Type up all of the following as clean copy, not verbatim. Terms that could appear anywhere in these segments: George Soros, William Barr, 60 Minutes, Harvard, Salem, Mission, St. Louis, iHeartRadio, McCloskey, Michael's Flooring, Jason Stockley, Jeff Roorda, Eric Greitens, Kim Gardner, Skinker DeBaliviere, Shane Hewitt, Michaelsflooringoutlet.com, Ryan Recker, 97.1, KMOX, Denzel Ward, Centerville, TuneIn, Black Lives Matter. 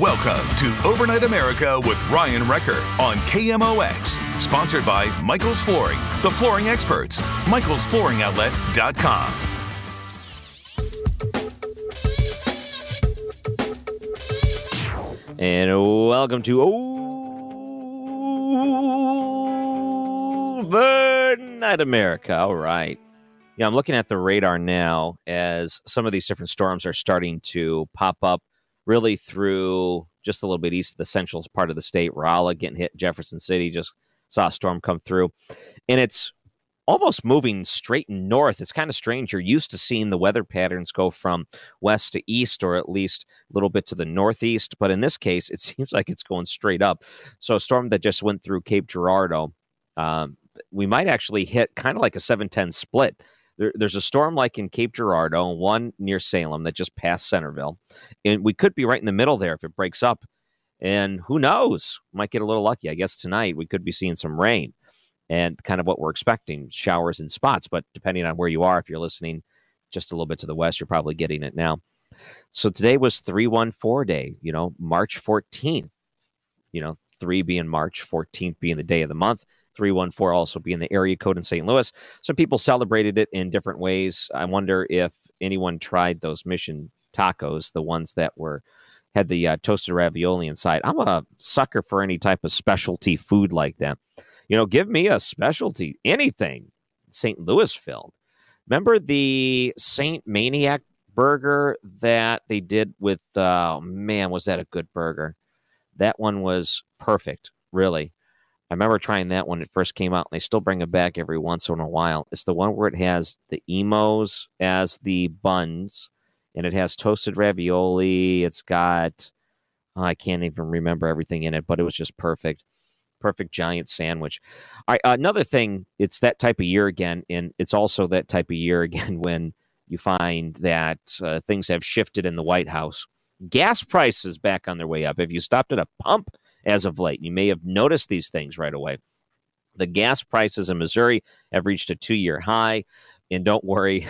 Welcome to Overnight America with Ryan Recker on KMOX. Sponsored by Michael's Flooring, the flooring experts. Michaelsflooringoutlet.com. And welcome to Overnight America. All right. Yeah, I'm looking at the radar now as some of these different storms are starting to pop up really through just a little bit east of the central part of the state. Rolla getting hit, Jefferson City, just saw a storm come through. And it's almost moving straight north. It's kind of strange. You're used to seeing the weather patterns go from west to east, or at least a little bit to the northeast. But in this case, it seems like it's going straight up. So a storm that just went through Cape Girardeau, we might actually hit kind of like a 7-10 split. There's a storm like in Cape Girardeau, one near Salem that just passed Centerville. And we could be right in the middle there if it breaks up. And who knows? Might get a little lucky. I guess tonight we could be seeing some rain. And kind of what we're expecting, showers in spots. But depending on where you are, if you're listening just a little bit to the west, you're probably getting it now. So today was 314 day, you know, March 14th. You know, 3 being March, 14th being the day of the month. 314 also being the area code in St. Louis. Some people celebrated it in different ways. I wonder if anyone tried those Mission tacos, the ones that had the toasted ravioli inside. I'm a sucker for any type of specialty food like that. You know, give me a specialty, anything St. Louis filled. Remember the St. Maniac burger that they did with, man, was that a good burger? That one was perfect, really. I remember trying that when it first came out, and they still bring it back every once in a while. It's the one where it has the emos as the buns, and it has toasted ravioli. It's got, I can't even remember everything in it, but it was just perfect. Perfect giant sandwich. All right, another thing, it's that type of year again, and it's also that type of year again when you find that things have shifted in the White House. Gas prices back on their way up. If you stopped at a pump as of late, you may have noticed these things right away. The gas prices in Missouri have reached a 2-year high, and don't worry,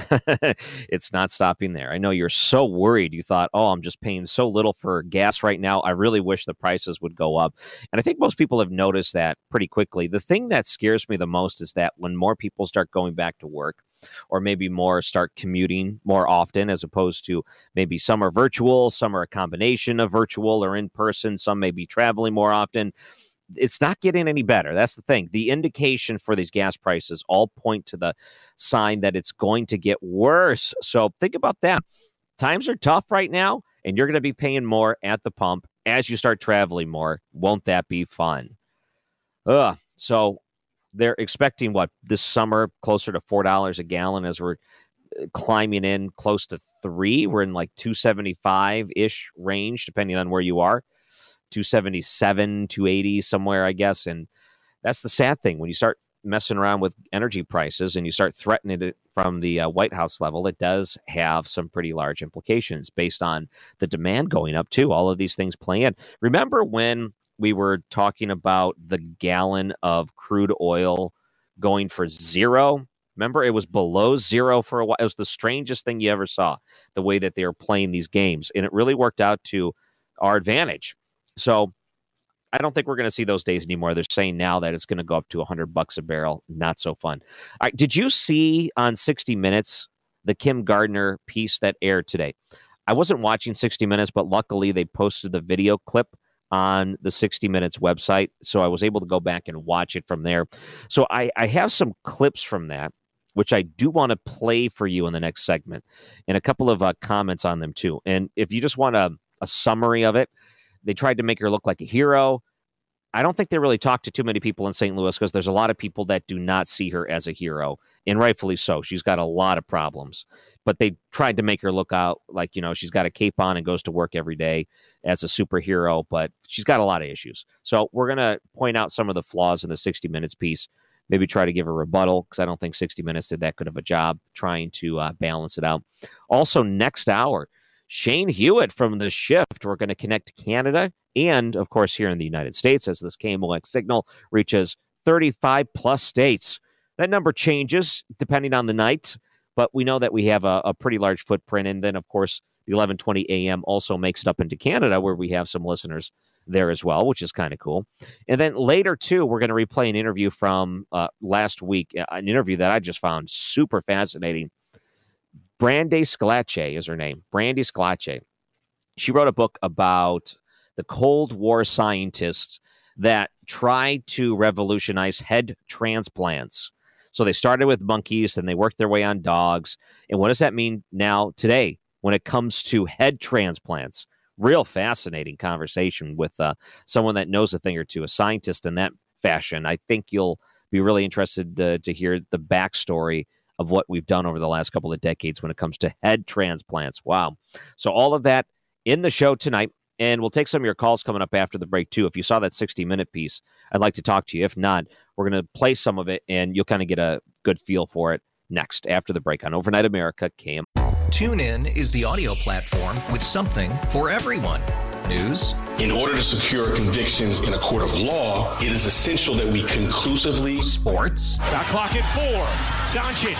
it's not stopping there. I know you're so worried. You thought, oh, I'm just paying so little for gas right now. I really wish the prices would go up. And I think most people have noticed that pretty quickly. The thing that scares me the most is that when more people start going back to work, or maybe more start commuting more often, as opposed to maybe some are virtual, some are a combination of virtual or in person, some may be traveling more often. It's not getting any better. That's the thing. The indication for these gas prices all point to the sign that it's going to get worse. So think about that. Times are tough right now, and you're going to be paying more at the pump as you start traveling more. Won't that be fun? So they're expecting, what, this summer, closer to $4 a gallon as we're climbing in close to $3. We're in like $2.75-ish range, depending on where you are. 277, 280 somewhere, I guess. And that's the sad thing. When you start messing around with energy prices and you start threatening it from the White House level, it does have some pretty large implications based on the demand going up, too. All of these things play in. Remember when we were talking about the gallon of crude oil going for $0? Remember, it was below $0 for a while. It was the strangest thing you ever saw, the way that they were playing these games. And it really worked out to our advantage. So I don't think we're going to see those days anymore. They're saying now that it's going to go up to $100 a barrel. Not so fun. All right, did you see on 60 Minutes the Kim Gardner piece that aired today? I wasn't watching 60 Minutes, but luckily they posted the video clip on the 60 Minutes website, so I was able to go back and watch it from there. So I have some clips from that, which I do want to play for you in the next segment, and a couple of comments on them too. And if you just want a summary of it, they tried to make her look like a hero. I don't think they really talked to too many people in St. Louis because there's a lot of people that do not see her as a hero, and rightfully so. She's got a lot of problems, but they tried to make her look out like, you know, she's got a cape on and goes to work every day as a superhero, but she's got a lot of issues. So we're going to point out some of the flaws in the 60 Minutes piece, maybe try to give a rebuttal because I don't think 60 Minutes did that good of a job trying to balance it out. Also, next hour, Shane Hewitt from The Shift. We're going to connect to Canada and, of course, here in the United States as this KMOX signal reaches 35-plus states. That number changes depending on the night, but we know that we have a pretty large footprint. And then, of course, the 11:20 a.m. also makes it up into Canada where we have some listeners there as well, which is kind of cool. And then later, too, we're going to replay an interview from last week, an interview that I just found super fascinating. Brandi Scalache is her name. Brandi Scalache. She wrote a book about the Cold War scientists that tried to revolutionize head transplants. So they started with monkeys and they worked their way on dogs. And what does that mean now today when it comes to head transplants? Real fascinating conversation with someone that knows a thing or two, a scientist in that fashion. I think you'll be really interested to hear the backstory of what we've done over the last couple of decades when it comes to head transplants. Wow. So all of that in the show tonight. And we'll take some of your calls coming up after the break, too. If you saw that 60-minute piece, I'd like to talk to you. If not, we're going to play some of it, and you'll kind of get a good feel for it next after the break on Overnight America. Cam. TuneIn is the audio platform with something for everyone. News. In order to secure convictions in a court of law, it is essential that we conclusively. Sports. The clock at 4. Doncic.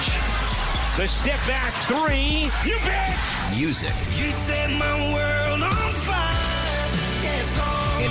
The step back 3. You bet. Music. You set my world on fire.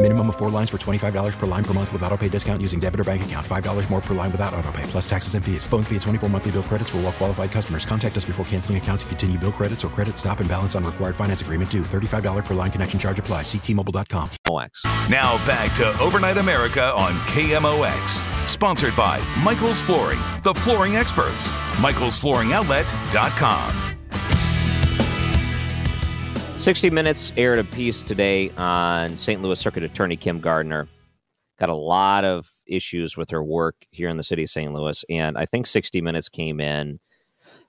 Minimum of 4 lines for $25 per line per month with auto pay discount using debit or bank account. $5 more per line without auto pay, plus taxes and fees. Phone fee at 24 monthly bill credits for well qualified customers. Contact us before canceling account to continue bill credits or credit stop and balance on required finance agreement due. $35 per line connection charge applies. See T-Mobile.com. Now back to Overnight America on KMOX. Sponsored by Michael's Flooring, the flooring experts. Michaelsflooringoutlet.com. 60 Minutes aired a piece today on St. Louis Circuit Attorney Kim Gardner. Got a lot of issues with her work here in the city of St. Louis, and I think 60 Minutes came in.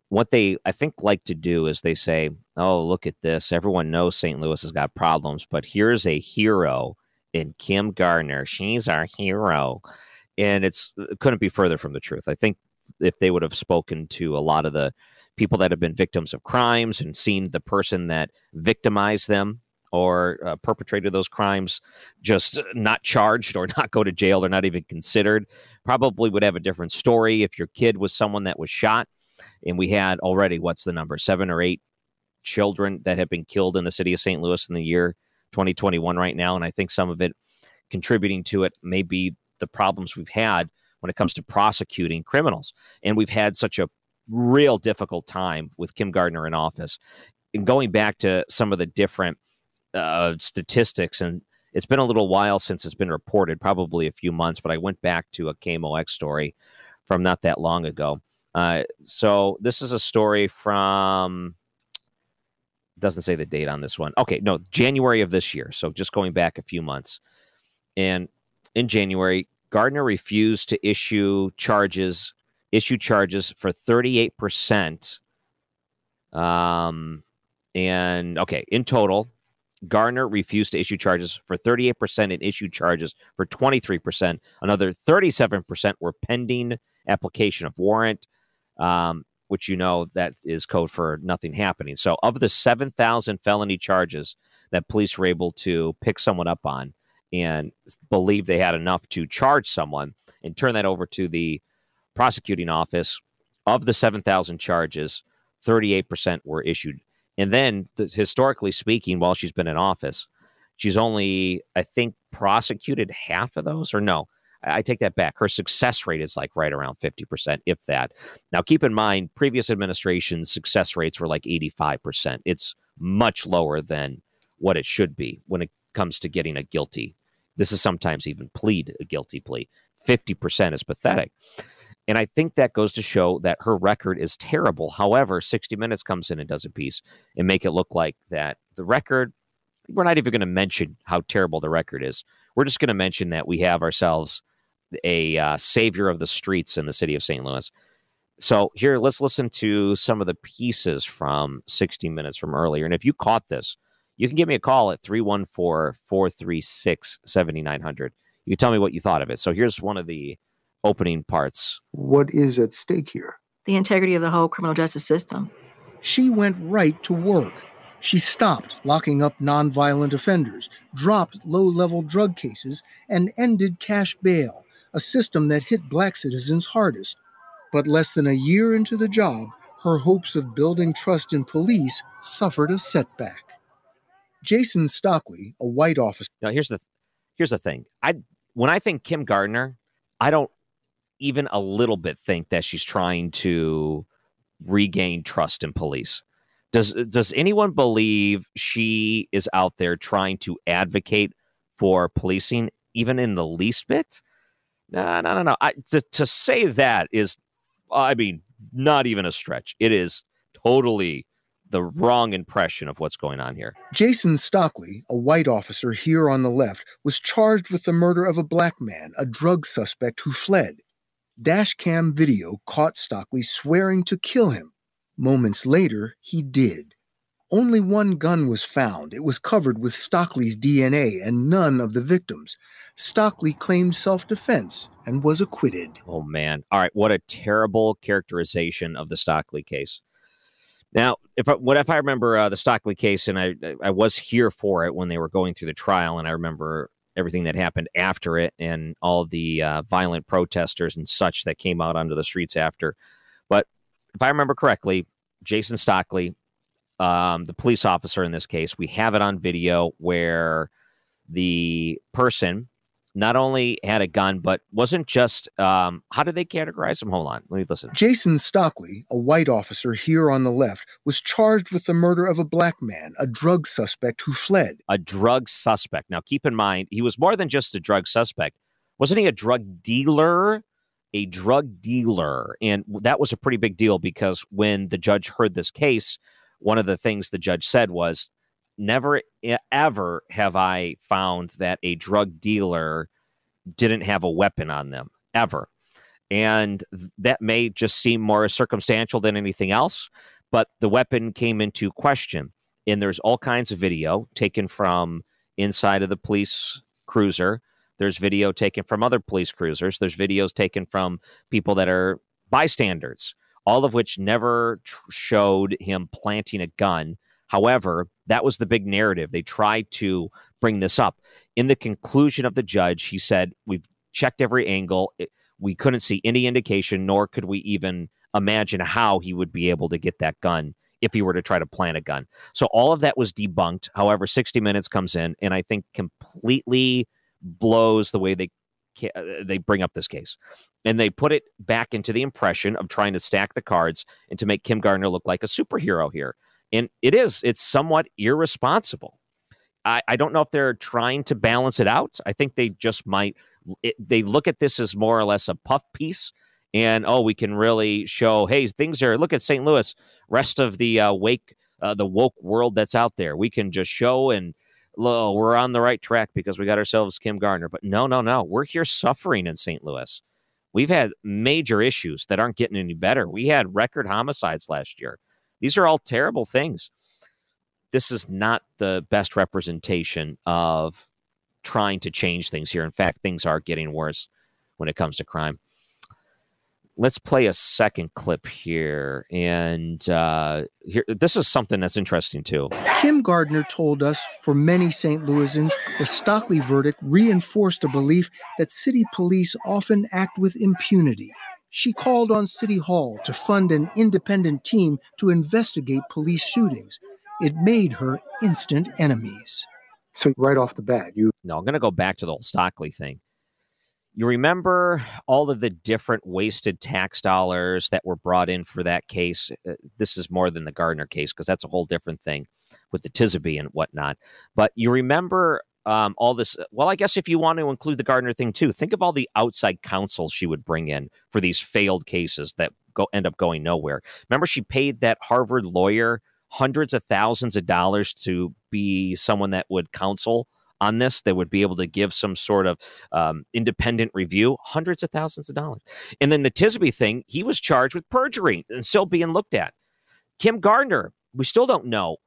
What they, I think, like to do is they say, oh, look at this. Everyone knows St. Louis has got problems, but here's a hero in Kim Gardner. She's our hero. And it couldn't be further from the truth. I think if they would have spoken to a lot of the people that have been victims of crimes and seen the person that victimized them or perpetrated those crimes just not charged or not go to jail or not even considered, probably would have a different story. If your kid was someone that was shot, and we had already, what's the number, 7 or 8 children that have been killed in the city of St. Louis in the year 2021 right now. And I think some of it contributing to it may be the problems we've had when it comes to prosecuting criminals. And we've had such a real difficult time with Kim Gardner in office, and going back to some of the different statistics. And it's been a little while since it's been reported, probably a few months, but I went back to a KMOX story from not that long ago. So this is a story from, doesn't say the date on this one. Okay. No, January of this year. So just going back a few months, and in January, Gardner refused to issue charges for 38%. In total, Gardner refused to issue charges for 38% and issued charges for 23%. Another 37% were pending application of warrant, which, you know, that is code for nothing happening. So of the 7,000 felony charges that police were able to pick someone up on, and believed they had enough to charge someone, and turn that over to the prosecuting office. Of the 7,000 charges, 38% were issued. And then, historically speaking, while she's been in office, she's only, I think, prosecuted half of those, or no, I take that back. Her success rate is like right around 50%, if that. Now, keep in mind, previous administrations' success rates were like 85%. It's much lower than what it should be when it comes to getting a guilty. This is sometimes even plead a guilty plea. 50% is pathetic. And I think that goes to show that her record is terrible. However, 60 Minutes comes in and does a piece and make it look like that the record, we're not even going to mention how terrible the record is. We're just going to mention that we have ourselves a savior of the streets in the city of St. Louis. So here, let's listen to some of the pieces from 60 Minutes from earlier. And if you caught this, you can give me a call at 314-436-7900. You can tell me what you thought of it. So here's one of the opening parts. What is at stake here? The integrity of the whole criminal justice system. She went right to work. She stopped locking up nonviolent offenders, dropped low-level drug cases, and ended cash bail, a system that hit black citizens hardest. But less than a year into the job, her hopes of building trust in police suffered a setback. Jason Stockley, a white officer. Now, here's the thing. When I think Kim Gardner, I don't even a little bit think that she's trying to regain trust in police. Does anyone believe she is out there trying to advocate for policing, even in the least bit? No. To say that is, I mean, not even a stretch. It is totally the wrong impression of what's going on here. Jason Stockley, a white officer here on the left, was charged with the murder of a black man, a drug suspect who fled. Dash cam video caught Stockley swearing to kill him. Moments later, he did. Only one gun was found. It was covered with Stockley's DNA and none of the victims. Stockley claimed self-defense and was acquitted. Oh, man. All right. What a terrible characterization of the Stockley case. Now, if I remember the Stockley case, and I was here for it when they were going through the trial, and I remember everything that happened after it and all the violent protesters and such that came out onto the streets after. But if I remember correctly, Jason Stockley, the police officer in this case, we have it on video where the person not only had a gun, but wasn't just, how did they categorize him? Hold on, let me listen. Jason Stockley, a white officer here on the left, was charged with the murder of a black man, a drug suspect who fled. A drug suspect. Now, keep in mind, he was more than just a drug suspect. Wasn't he a drug dealer? A drug dealer. And that was a pretty big deal because when the judge heard this case, one of the things the judge said was, never, ever have I found that a drug dealer didn't have a weapon on them, ever. And that may just seem more circumstantial than anything else, but the weapon came into question. And there's all kinds of video taken from inside of the police cruiser. There's video taken from other police cruisers. There's videos taken from people that are bystanders, all of which never showed him planting a gun. However, that was the big narrative. They tried to bring this up. In the conclusion of the judge, he said, we've checked every angle. We couldn't see any indication, nor could we even imagine how he would be able to get that gun if he were to try to plant a gun. So all of that was debunked. However, 60 Minutes comes in and I think completely blows the way they bring up this case. And they put it back into the impression of trying to stack the cards and to make Kim Gardner look like a superhero here. And it's somewhat irresponsible. I don't know if they're trying to balance it out. I think they just might. They look at this as more or less a puff piece. And, we can really show, hey, things are, look at St. Louis, rest of the woke world that's out there. We can just show and, we're on the right track because we got ourselves Kim Gardner. But no. We're here suffering in St. Louis. We've had major issues that aren't getting any better. We had record homicides last year. These are all terrible things. This is not the best representation of trying to change things here. In fact, things are getting worse when it comes to crime. Let's play a second clip here. And here, this is something that's interesting, too. Kim Gardner told us for many St. Louisans, the Stockley verdict reinforced a belief that city police often act with impunity. She called on City Hall to fund an independent team to investigate police shootings. It made her instant enemies. So right off the bat, No, I'm going to go back to the whole Stockley thing. You remember all of the different wasted tax dollars that were brought in for that case. This is more than the Gardner case, because that's a whole different thing with the Tisby and whatnot. But you remember all this. Well, I guess if you want to include the Gardner thing, too, think of all the outside counsel she would bring in for these failed cases that end up going nowhere. Remember, she paid that Harvard lawyer hundreds of thousands of dollars to be someone that would counsel on this, they would be able to give some sort of independent review, hundreds of thousands of dollars. And then the Tisby thing, he was charged with perjury and still being looked at. Kim Gardner, we still don't know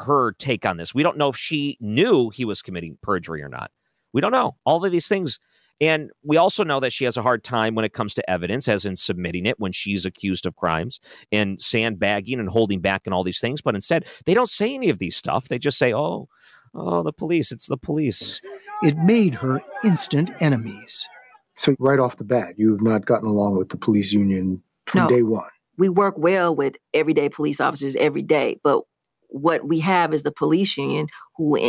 her take on this. We don't know if she knew he was committing perjury or not. We don't know all of these things. And we also know that she has a hard time when it comes to evidence, as in submitting it when she's accused of crimes and sandbagging and holding back and all these things. But instead, they don't say any of these stuff. They just say, oh, the police, it's the police. It made her instant enemies. So right off the bat, you have not gotten along with the police union from day one. We work well with everyday police officers every day. But what we have is the police union who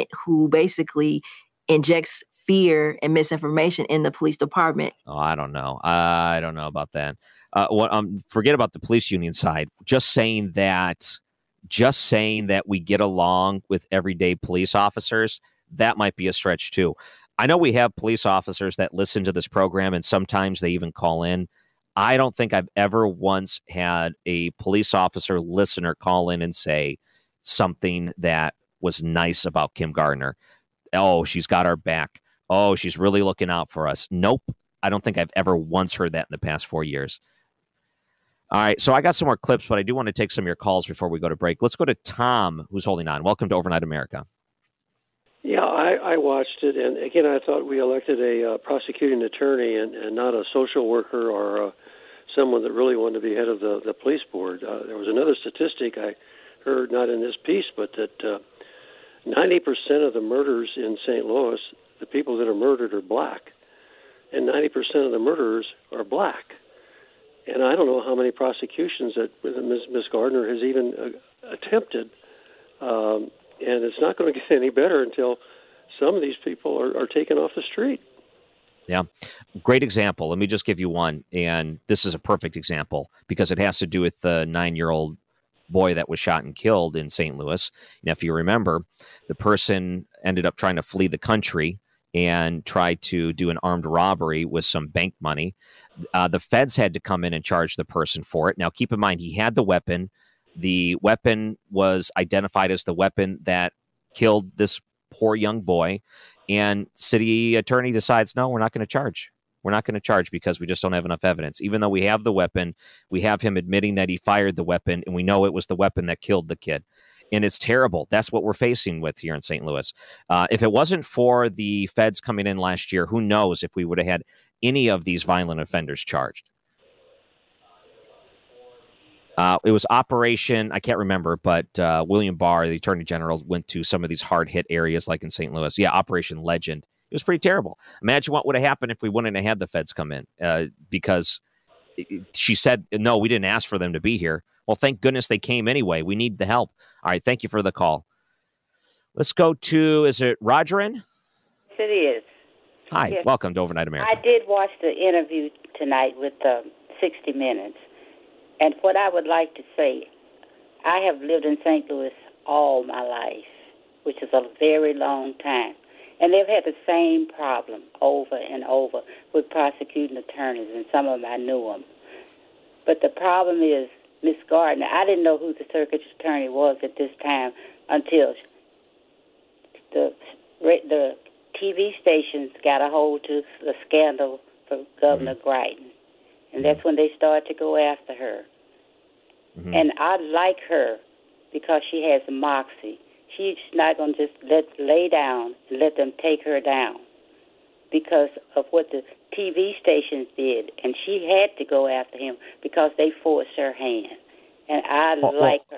basically injects fear and misinformation in the police department. Oh, I don't know. I don't know about that. Forget about the police union side. Just saying that we get along with everyday police officers, that might be a stretch, too. I know we have police officers that listen to this program, and sometimes they even call in. I don't think I've ever once had a police officer listener call in and say something that was nice about Kim Gardner. Oh, she's got our back. Oh, she's really looking out for us. Nope. I don't think I've ever once heard that in the past 4 years. All right, so I got some more clips, but I do want to take some of your calls before we go to break. Let's go to Tom, who's holding on. Welcome to Overnight America. Yeah, I watched it, and again, I thought we elected a prosecuting attorney and not a social worker or someone that really wanted to be head of the police board. There was another statistic I heard, not in this piece, but that 90% of the murders in St. Louis, the people that are murdered are black, and 90% of the murderers are black. And I don't know how many prosecutions that Ms. Gardner has even attempted. And it's not going to get any better until some of these people are taken off the street. Yeah. Great example. Let me just give you one. And this is a perfect example because it has to do with the 9-year-old boy that was shot and killed in St. Louis. Now, if you remember, the person ended up trying to flee the country and tried to do an armed robbery with some bank money. The feds had to come in and charge the person for it. Now, keep in mind, he had the weapon. The weapon was identified as the weapon that killed this poor young boy. And city attorney decides, no, we're not going to charge. We're not going to charge because we just don't have enough evidence. Even though we have the weapon, we have him admitting that he fired the weapon, and we know it was the weapon that killed the kid. And it's terrible. That's what we're facing with here in St. Louis. If it wasn't for the feds coming in last year, who knows if we would have had any of these violent offenders charged. It was Operation, I can't remember, but William Barr, the Attorney General, went to some of these hard-hit areas like in St. Louis. Yeah, Operation Legend. It was pretty terrible. Imagine what would have happened if we wouldn't have had the feds come in because she said, no, we didn't ask for them to be here. Well, thank goodness they came anyway. We need the help. All right. Thank you for the call. Let's go to, is it Rogerin? It is. Hi. Yes. Welcome to Overnight America. I did watch the interview tonight with 60 Minutes. And what I would like to say, I have lived in St. Louis all my life, which is a very long time. And they've had the same problem over and over with prosecuting attorneys, and some of them I knew them. But the problem is, Ms. Gardner, I didn't know who the circuit attorney was at this time until the TV stations got a hold to the scandal from Governor Greitens. And that's when they started to go after her. Mm-hmm. And I like her because she has moxie. She's not going to just lay down and let them take her down because of what the TV stations did, and she had to go after him because they forced her hand. And I like her.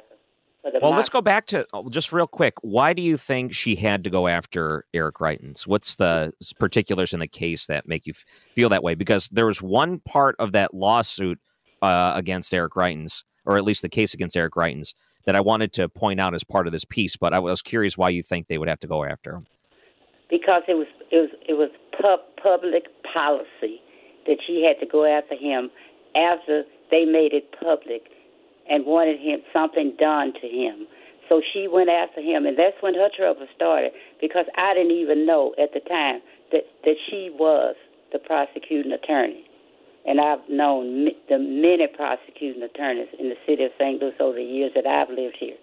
Well, let's go back to just real quick. Why do you think she had to go after Eric Greitens? What's the particulars in the case that make you feel that way? Because there was one part of that lawsuit against Eric Greitens, or at least the case against Eric Greitens, that I wanted to point out as part of this piece. But I was curious why you think they would have to go after him. Because it was public policy that she had to go after him after they made it public and wanted him something done to him. So she went after him, and that's when her trouble started, because I didn't even know at the time that she was the prosecuting attorney. And I've known the many prosecuting attorneys in the city of St. Louis over the years that I've lived here.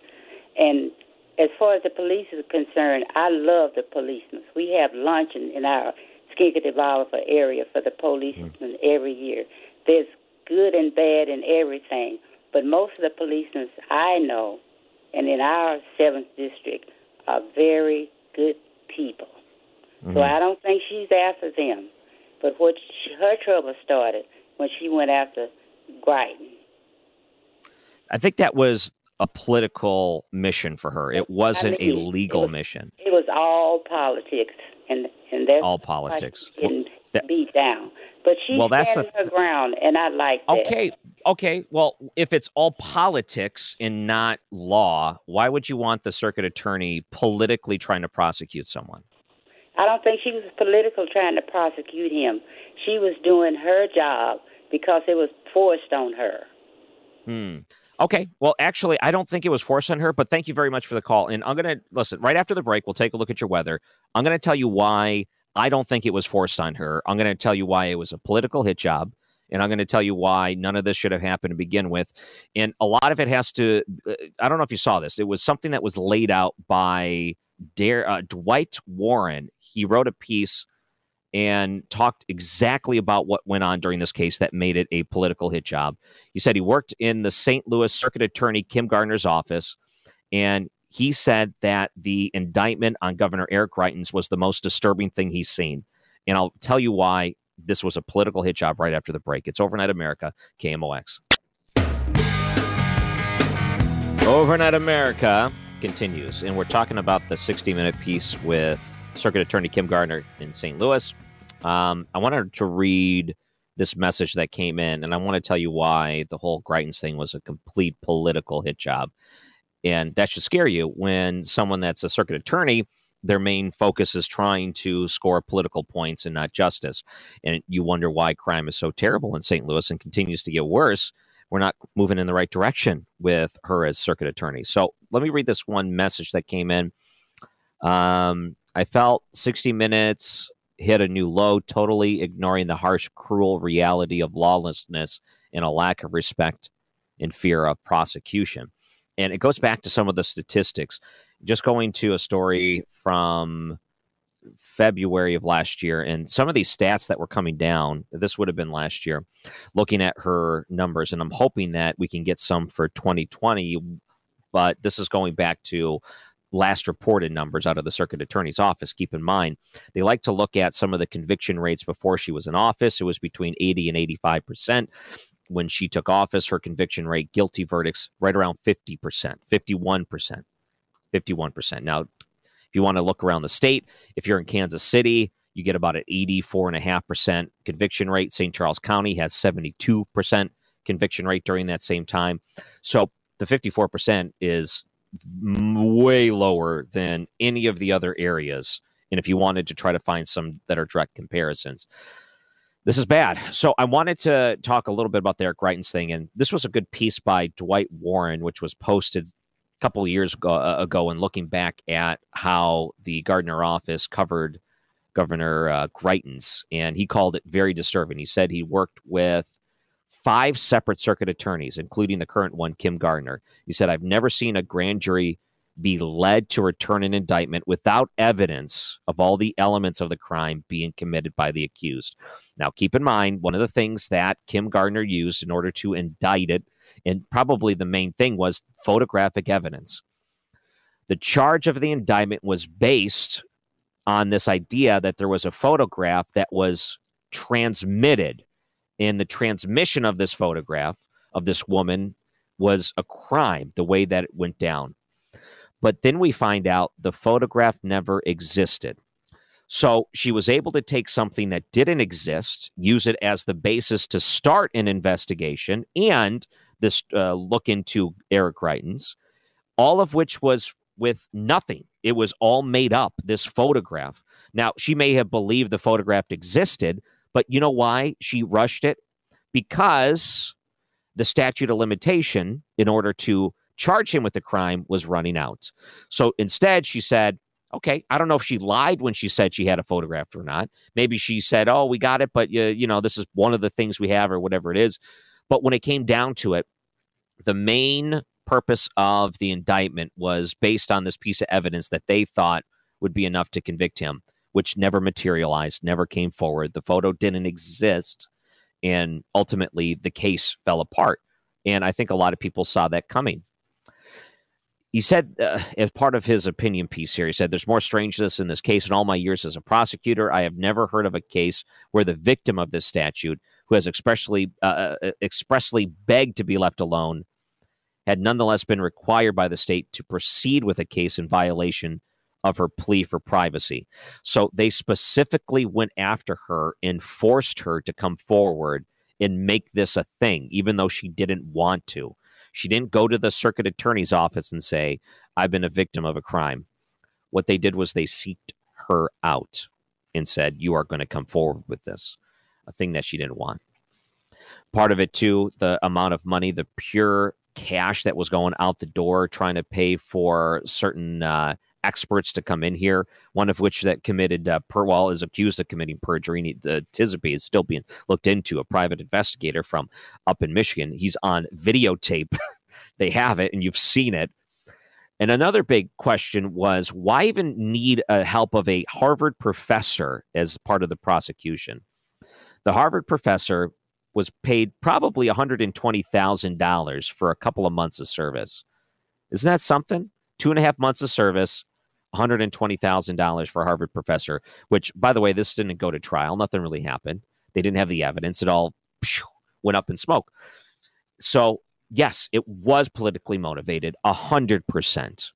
And as far as the police is concerned, I love the policemen. We have luncheon in our Skinker DeBaliviere area for the policemen every year. There's good and bad in everything. But most of the policemen I know, and in our 7th district, are very good people. Mm-hmm. So I don't think she's after them. But her trouble started when she went after Greitens. I think that was a political mission for her. It wasn't a legal mission. It was all politics, and that's all politics. Why she didn't beat down. But she's standing her ground, and I like that. Okay. Well, if it's all politics and not law, why would you want the circuit attorney politically trying to prosecute someone? I don't think she was political trying to prosecute him. She was doing her job because it was forced on her. Okay. Well, actually, I don't think it was forced on her, but thank you very much for the call. And I'm going to listen right after the break. We'll take a look at your weather. I'm going to tell you why I don't think it was forced on her. I'm going to tell you why it was a political hit job. And I'm going to tell you why none of this should have happened to begin with. And a lot of it has to, I don't know if you saw this. It was something that was laid out by Dwight Warren. He wrote a piece and talked exactly about what went on during this case that made it a political hit job. He said he worked in the St. Louis Circuit Attorney Kim Gardner's office, and he said that the indictment on Governor Eric Greitens was the most disturbing thing he's seen. And I'll tell you why. This was a political hit job right after the break. It's Overnight America, KMOX. Overnight America continues, and we're talking about the 60-minute piece with Circuit Attorney Kim Gardner in St. Louis. I wanted to read this message that came in, and I want to tell you why the whole Greitens thing was a complete political hit job. And that should scare you when someone that's a circuit attorney, their main focus is trying to score political points and not justice. And you wonder why crime is so terrible in St. Louis and continues to get worse. We're not moving in the right direction with her as circuit attorney. So let me read this one message that came in. I felt 60 Minutes hit a new low, totally ignoring the harsh, cruel reality of lawlessness and a lack of respect and fear of prosecution. And it goes back to some of the statistics. Just going to a story from February of last year, and some of these stats that were coming down, this would have been last year, looking at her numbers, and I'm hoping that we can get some for 2020, but this is going back to last reported numbers out of the circuit attorney's office. Keep in mind, they like to look at some of the conviction rates before she was in office. It was between 80 and 85%. When she took office, her conviction rate, guilty verdicts, right around 50%, 51%. 51%. Now, if you want to look around the state, if you're in Kansas City, you get about an 84.5% conviction rate. St. Charles County has 72% conviction rate during that same time. So the 54% is way lower than any of the other areas. And if you wanted to try to find some that are direct comparisons, this is bad. So I wanted to talk a little bit about the Eric Greitens thing. And this was a good piece by Dwight Warren, which was posted couple of years ago, and looking back at how the Gardner office covered Governor Greitens, and he called it very disturbing. He said he worked with 5 separate circuit attorneys, including the current one, Kim Gardner. He said, "I've never seen a grand jury be led to return an indictment without evidence of all the elements of the crime being committed by the accused." Now, keep in mind, one of the things that Kim Gardner used in order to indict it, and probably the main thing, was photographic evidence. The charge of the indictment was based on this idea that there was a photograph that was transmitted in the transmission of this photograph of this woman was a crime, the way that it went down. But then we find out the photograph never existed. So she was able to take something that didn't exist, use it as the basis to start an investigation and this look into Eric Greitens, all of which was with nothing. It was all made up, this photograph. Now, she may have believed the photograph existed, but you know why she rushed it? Because the statute of limitation in order to charge him with the crime was running out. So instead, she said, okay, I don't know if she lied when she said she had a photograph or not. Maybe she said, oh, we got it, but you know, this is one of the things we have or whatever it is. But when it came down to it, the main purpose of the indictment was based on this piece of evidence that they thought would be enough to convict him, which never materialized, never came forward. The photo didn't exist, and ultimately the case fell apart. And I think a lot of people saw that coming. He said, as part of his opinion piece here, he said, there's more strangeness in this case. In all my years as a prosecutor, I have never heard of a case where the victim of this statute, who has expressly begged to be left alone, had nonetheless been required by the state to proceed with a case in violation of her plea for privacy. So they specifically went after her and forced her to come forward and make this a thing, even though she didn't want to. She didn't go to the circuit attorney's office and say, I've been a victim of a crime. What they did was they seeked her out and said, you are going to come forward with this, a thing that she didn't want. Part of it, too, the amount of money, the pure cash that was going out the door, trying to pay for certain experts to come in here, one of which that committed is accused of committing perjury. Tisby is still being looked into, a private investigator from up in Michigan. He's on videotape. They have it, and you've seen it. And another big question was, why even need help of a Harvard professor as part of the prosecution? The Harvard professor was paid probably $120,000 for a couple of months of service. Isn't that something? 2.5 months of service, $120,000 for a Harvard professor, which, by the way, this didn't go to trial. Nothing really happened. They didn't have the evidence. It all went up in smoke. So, yes, it was politically motivated, 100%.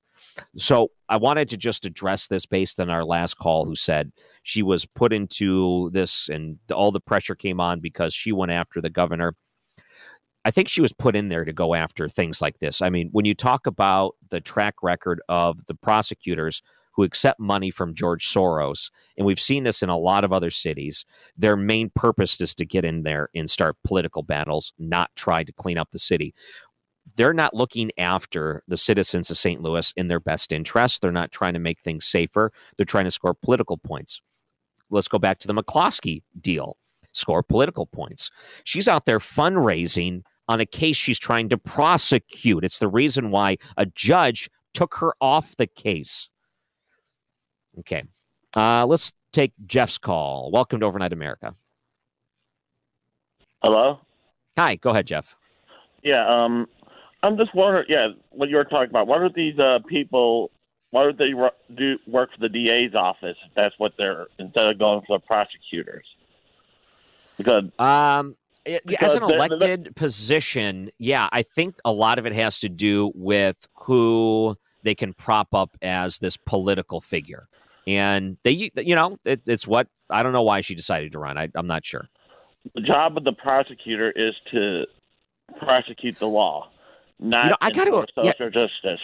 So I wanted to just address this based on our last call, who said she was put into this and all the pressure came on because she went after the governor. I think she was put in there to go after things like this. I mean, when you talk about the track record of the prosecutors who accept money from George Soros, and we've seen this in a lot of other cities, their main purpose is to get in there and start political battles, not try to clean up the city. They're not looking after the citizens of St. Louis in their best interest. They're not trying to make things safer. They're trying to score political points. Let's go back to the McCloskey deal. Score political points. She's out there fundraising on a case she's trying to prosecute. It's the reason why a judge took her off the case. Okay. Let's take Jeff's call. Welcome to Overnight America. Hello? Hi. Go ahead, Jeff. Yeah. I'm just wondering, what you were talking about. What are these people, why would they do work for the DA's office if that's what they're, instead of going for the prosecutors? Because as an elected position, I think a lot of it has to do with who they can prop up as this political figure. And they, it's what, I don't know why she decided to run. I'm not sure. The job of the prosecutor is to prosecute the law, not social justice.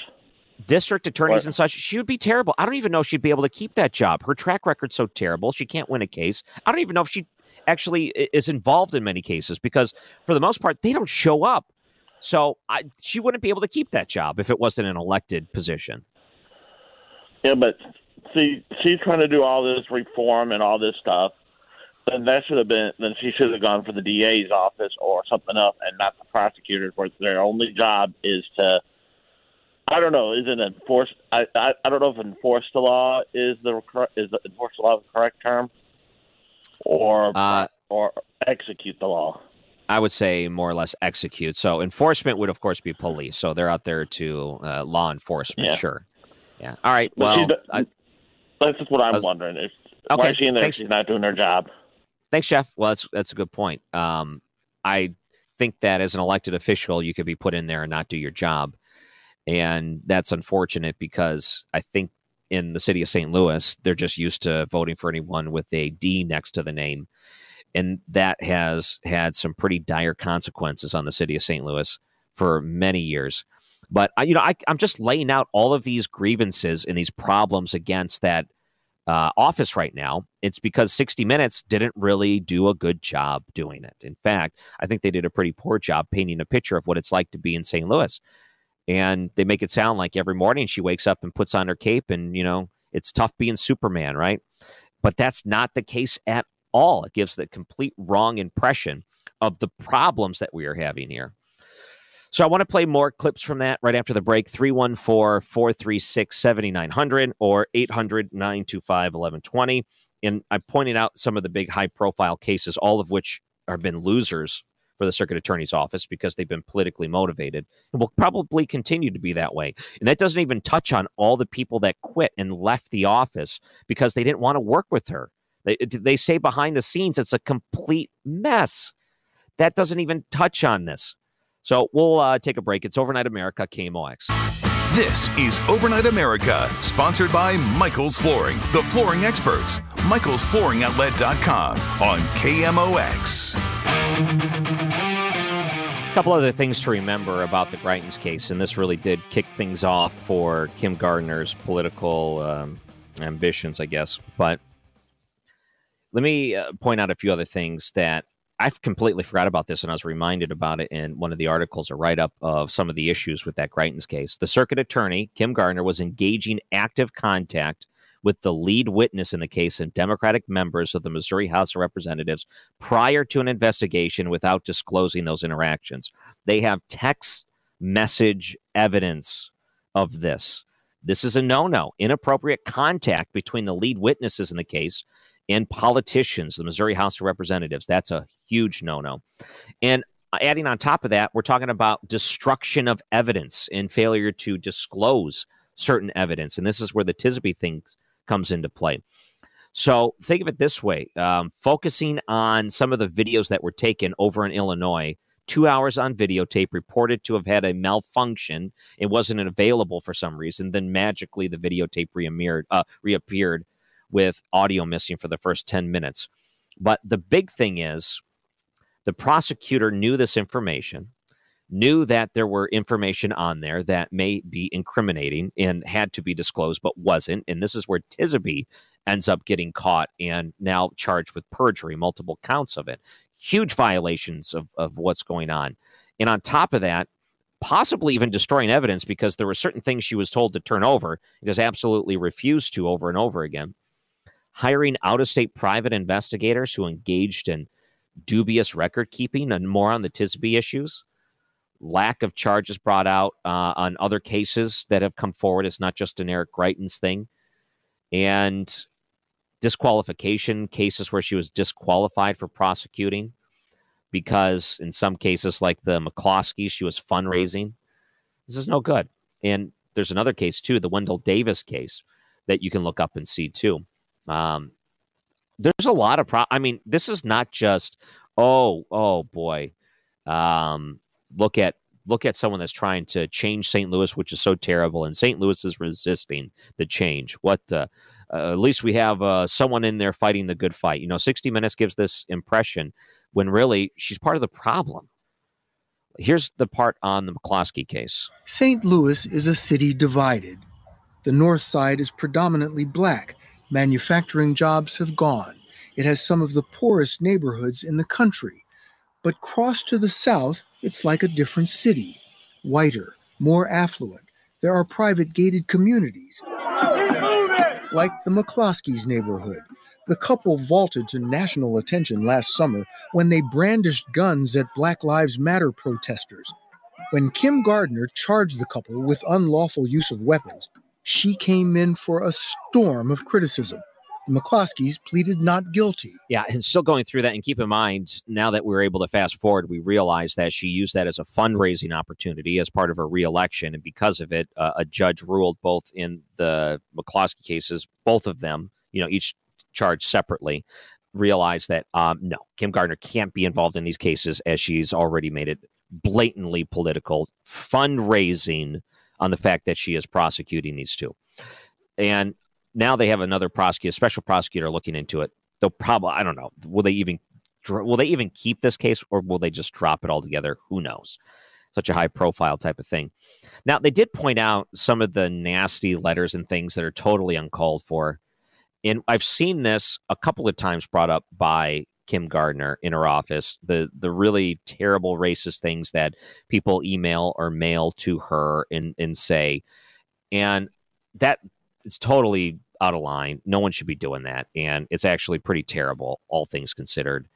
District attorneys and such, she would be terrible. I don't even know if she'd be able to keep that job. Her track record's so terrible, she can't win a case. I don't even know if she actually is involved in many cases because, for the most part, they don't show up. So she wouldn't be able to keep that job if it wasn't an elected position. Yeah, but see, she's trying to do all this reform and all this stuff. Then she should have gone for the DA's office or something else and not the prosecutors, where their only job is to, I don't know. Is it enforce? I don't know if enforce the law is the enforce the law the correct term, or execute the law. I would say more or less execute. So enforcement would of course be police. So they're out there to law enforcement. Yeah. Sure. Yeah. All right. Well, that's just what I'm wondering. Why is she in there? She's not doing her job. Thanks, Jeff. Well, that's a good point. I think that as an elected official, you could be put in there and not do your job. And that's unfortunate because I think in the city of St. Louis, they're just used to voting for anyone with a D next to the name. And that has had some pretty dire consequences on the city of St. Louis for many years. But, I'm just laying out all of these grievances and these problems against that office right now. It's because 60 Minutes didn't really do a good job doing it. In fact, I think they did a pretty poor job painting a picture of what it's like to be in St. Louis. And they make it sound like every morning she wakes up and puts on her cape and, it's tough being Superman, right? But that's not the case at all. It gives the complete wrong impression of the problems that we are having here. So I want to play more clips from that right after the break. 314-436-7900 or 800-925-1120. And I pointed out some of the big high-profile cases, all of which have been losers for the circuit attorney's office because they've been politically motivated and will probably continue to be that way. And that doesn't even touch on all the people that quit and left the office because they didn't want to work with her. They say behind the scenes, it's a complete mess. That doesn't even touch on this. So we'll take a break. It's Overnight America, KMOX. This is Overnight America, sponsored by Michael's Flooring, the flooring experts. Michaelsflooringoutlet.com on KMOX. A couple other things to remember about the Greitens case, and this really did kick things off for Kim Gardner's political ambitions, I guess. But let me point out a few other things that I've completely forgot about this, and I was reminded about it in one of the articles, a write-up of some of the issues with that Greitens case. The circuit attorney, Kim Gardner, was engaging active contact with the lead witness in the case and Democratic members of the Missouri House of Representatives prior to an investigation without disclosing those interactions. They have text message evidence of this. This is a no-no. Inappropriate contact between the lead witnesses in the case and politicians, the Missouri House of Representatives. That's a huge no-no. And adding on top of that, we're talking about destruction of evidence and failure to disclose certain evidence. And this is where the Tisby things comes into play. So think of it this way, focusing on some of the videos that were taken over in Illinois, 2 hours on videotape reported to have had a malfunction. It wasn't available for some reason. Then magically the videotape reappeared with audio missing for the first 10 minutes. But the big thing is the prosecutor knew this information, knew that there were information on there that may be incriminating and had to be disclosed, but wasn't. And this is where Tisby ends up getting caught and now charged with perjury, multiple counts of it. Huge violations of what's going on. And on top of that, possibly even destroying evidence because there were certain things she was told to turn over and just absolutely refused to over and over again. Hiring out-of-state private investigators who engaged in dubious record-keeping, and more on the Tisby issues. Lack of charges brought out on other cases that have come forward. It's not just an Eric Greitens thing. And disqualification, cases where she was disqualified for prosecuting because in some cases like the McCloskey, she was fundraising. This is no good. And there's another case, too, the Wendell Davis case that you can look up and see, too. There's a lot of I mean, this is not just, oh, boy. Look at someone that's trying to change St. Louis, which is so terrible, and St. Louis is resisting the change. At least we have someone in there fighting the good fight. 60 Minutes gives this impression when really she's part of the problem. Here's the part on the McCloskey case. St. Louis is a city divided. The north side is predominantly black. Manufacturing jobs have gone. It has some of the poorest neighborhoods in the country. But cross to the south, it's like a different city, whiter, more affluent. There are private gated communities, like the McCloskey's neighborhood. The couple vaulted to national attention last summer when they brandished guns at Black Lives Matter protesters. When Kim Gardner charged the couple with unlawful use of weapons, she came in for a storm of criticism. The McCloskeys pleaded not guilty. Yeah, and still going through that. And keep in mind, now that we were able to fast forward, we realized that she used that as a fundraising opportunity as part of her reelection. And because of it, a judge ruled both in the McCloskey cases, both of them, each charged separately, realize that, no, Kim Gardner can't be involved in these cases, as she's already made it blatantly political fundraising on the fact that she is prosecuting these two. And now they have another prosecutor, special prosecutor, looking into it. They'll probably, I don't know, will they even keep this case, or will they just drop it altogether? Who knows? Such a high profile type of thing. Now, they did point out some of the nasty letters and things that are totally uncalled for. And I've seen this a couple of times brought up by Kim Gardner in her office, the really terrible racist things that people email or mail to her and say, and that it's totally out of line. No one should be doing that. And it's actually pretty terrible, all things considered.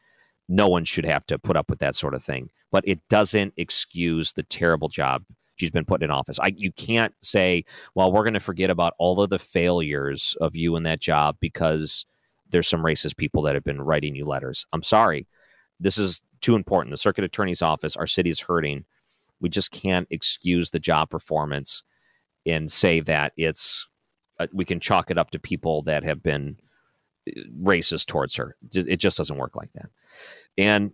No one should have to put up with that sort of thing. But it doesn't excuse the terrible job she's been put in office. You can't say, well, we're going to forget about all of the failures of you in that job because there's some racist people that have been writing you letters. I'm sorry. This is too important. The circuit attorney's office, our city is hurting. We just can't excuse the job performance and say that it's we can chalk it up to people that have been racist towards her. It just doesn't work like that. And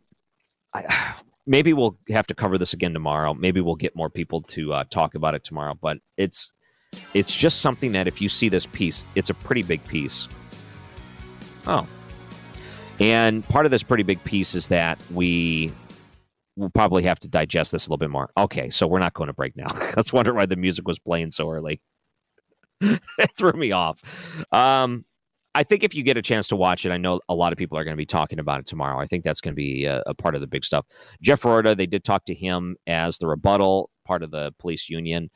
maybe we'll have to cover this again tomorrow. Maybe we'll get more people to talk about it tomorrow. But it's just something that if you see this piece, it's a pretty big piece. Oh. And part of this pretty big piece is that we will probably have to digest this a little bit more. Okay, so we're not going to break now. Let's wonder why the music was playing so early. It threw me off. I think if you get a chance to watch it, I know a lot of people are going to be talking about it tomorrow. I think that's going to be a part of the big stuff. Jeff Roorda, they did talk to him as the rebuttal, part of the police union.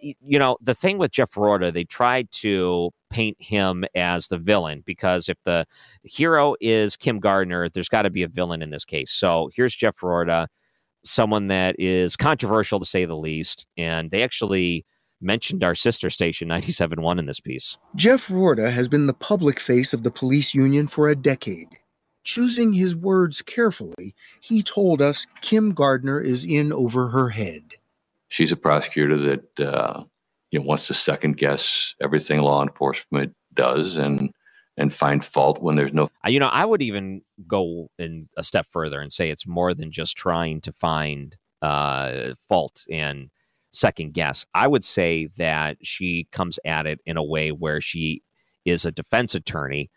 You know, the thing with Jeff Roorda, they tried to paint him as the villain, because if the hero is Kim Gardner, there's got to be a villain in this case. So here's Jeff Roorda, someone that is controversial to say the least, and they actually mentioned our sister station, 97.1, in this piece. Jeff Roorda has been the public face of the police union for a decade. Choosing his words carefully, he told us Kim Gardner is in over her head. She's a prosecutor that wants to second-guess everything law enforcement does and find fault when there's no... You know, I would even go in a step further and say it's more than just trying to find fault and second guess. I would say that she comes at it in a way where she is a defense attorney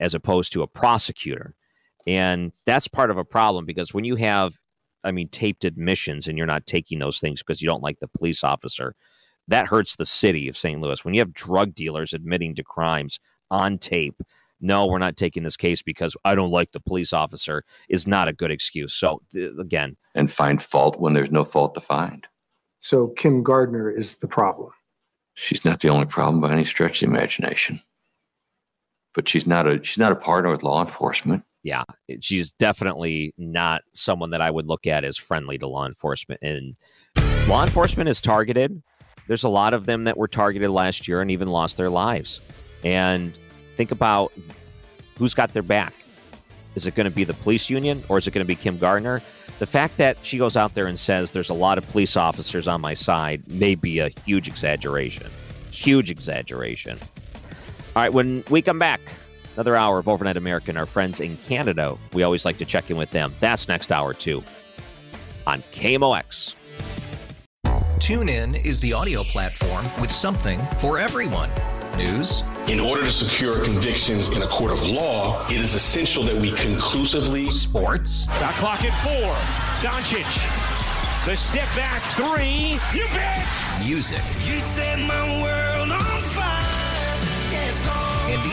as opposed to a prosecutor. And that's part of a problem, because when you have, taped admissions and you're not taking those things because you don't like the police officer, that hurts the city of St. Louis. When you have drug dealers admitting to crimes on tape, no, we're not taking this case because I don't like the police officer, is not a good excuse. So again. And find fault when there's no fault to find. So Kim Gardner is the problem. She's not the only problem by any stretch of the imagination. But she's not a partner with law enforcement. Yeah, she's definitely not someone that I would look at as friendly to law enforcement. And law enforcement is targeted. There's a lot of them that were targeted last year and even lost their lives. And think about who's got their back. Is it going to be the police union, or is it going to be Kim Gardner? The fact that she goes out there and says there's a lot of police officers on my side may be a huge exaggeration. Huge exaggeration. All right, when we come back, another hour of Overnight America and our friends in Canada. We always like to check in with them. That's next hour, too, on KMOX. TuneIn is the audio platform with something for everyone. News. In order to secure convictions in a court of law, it is essential that we conclusively. Sports. Got clock at 4. Doncic. The step back 3. You bet. Music. You set my world on fire. Yes, and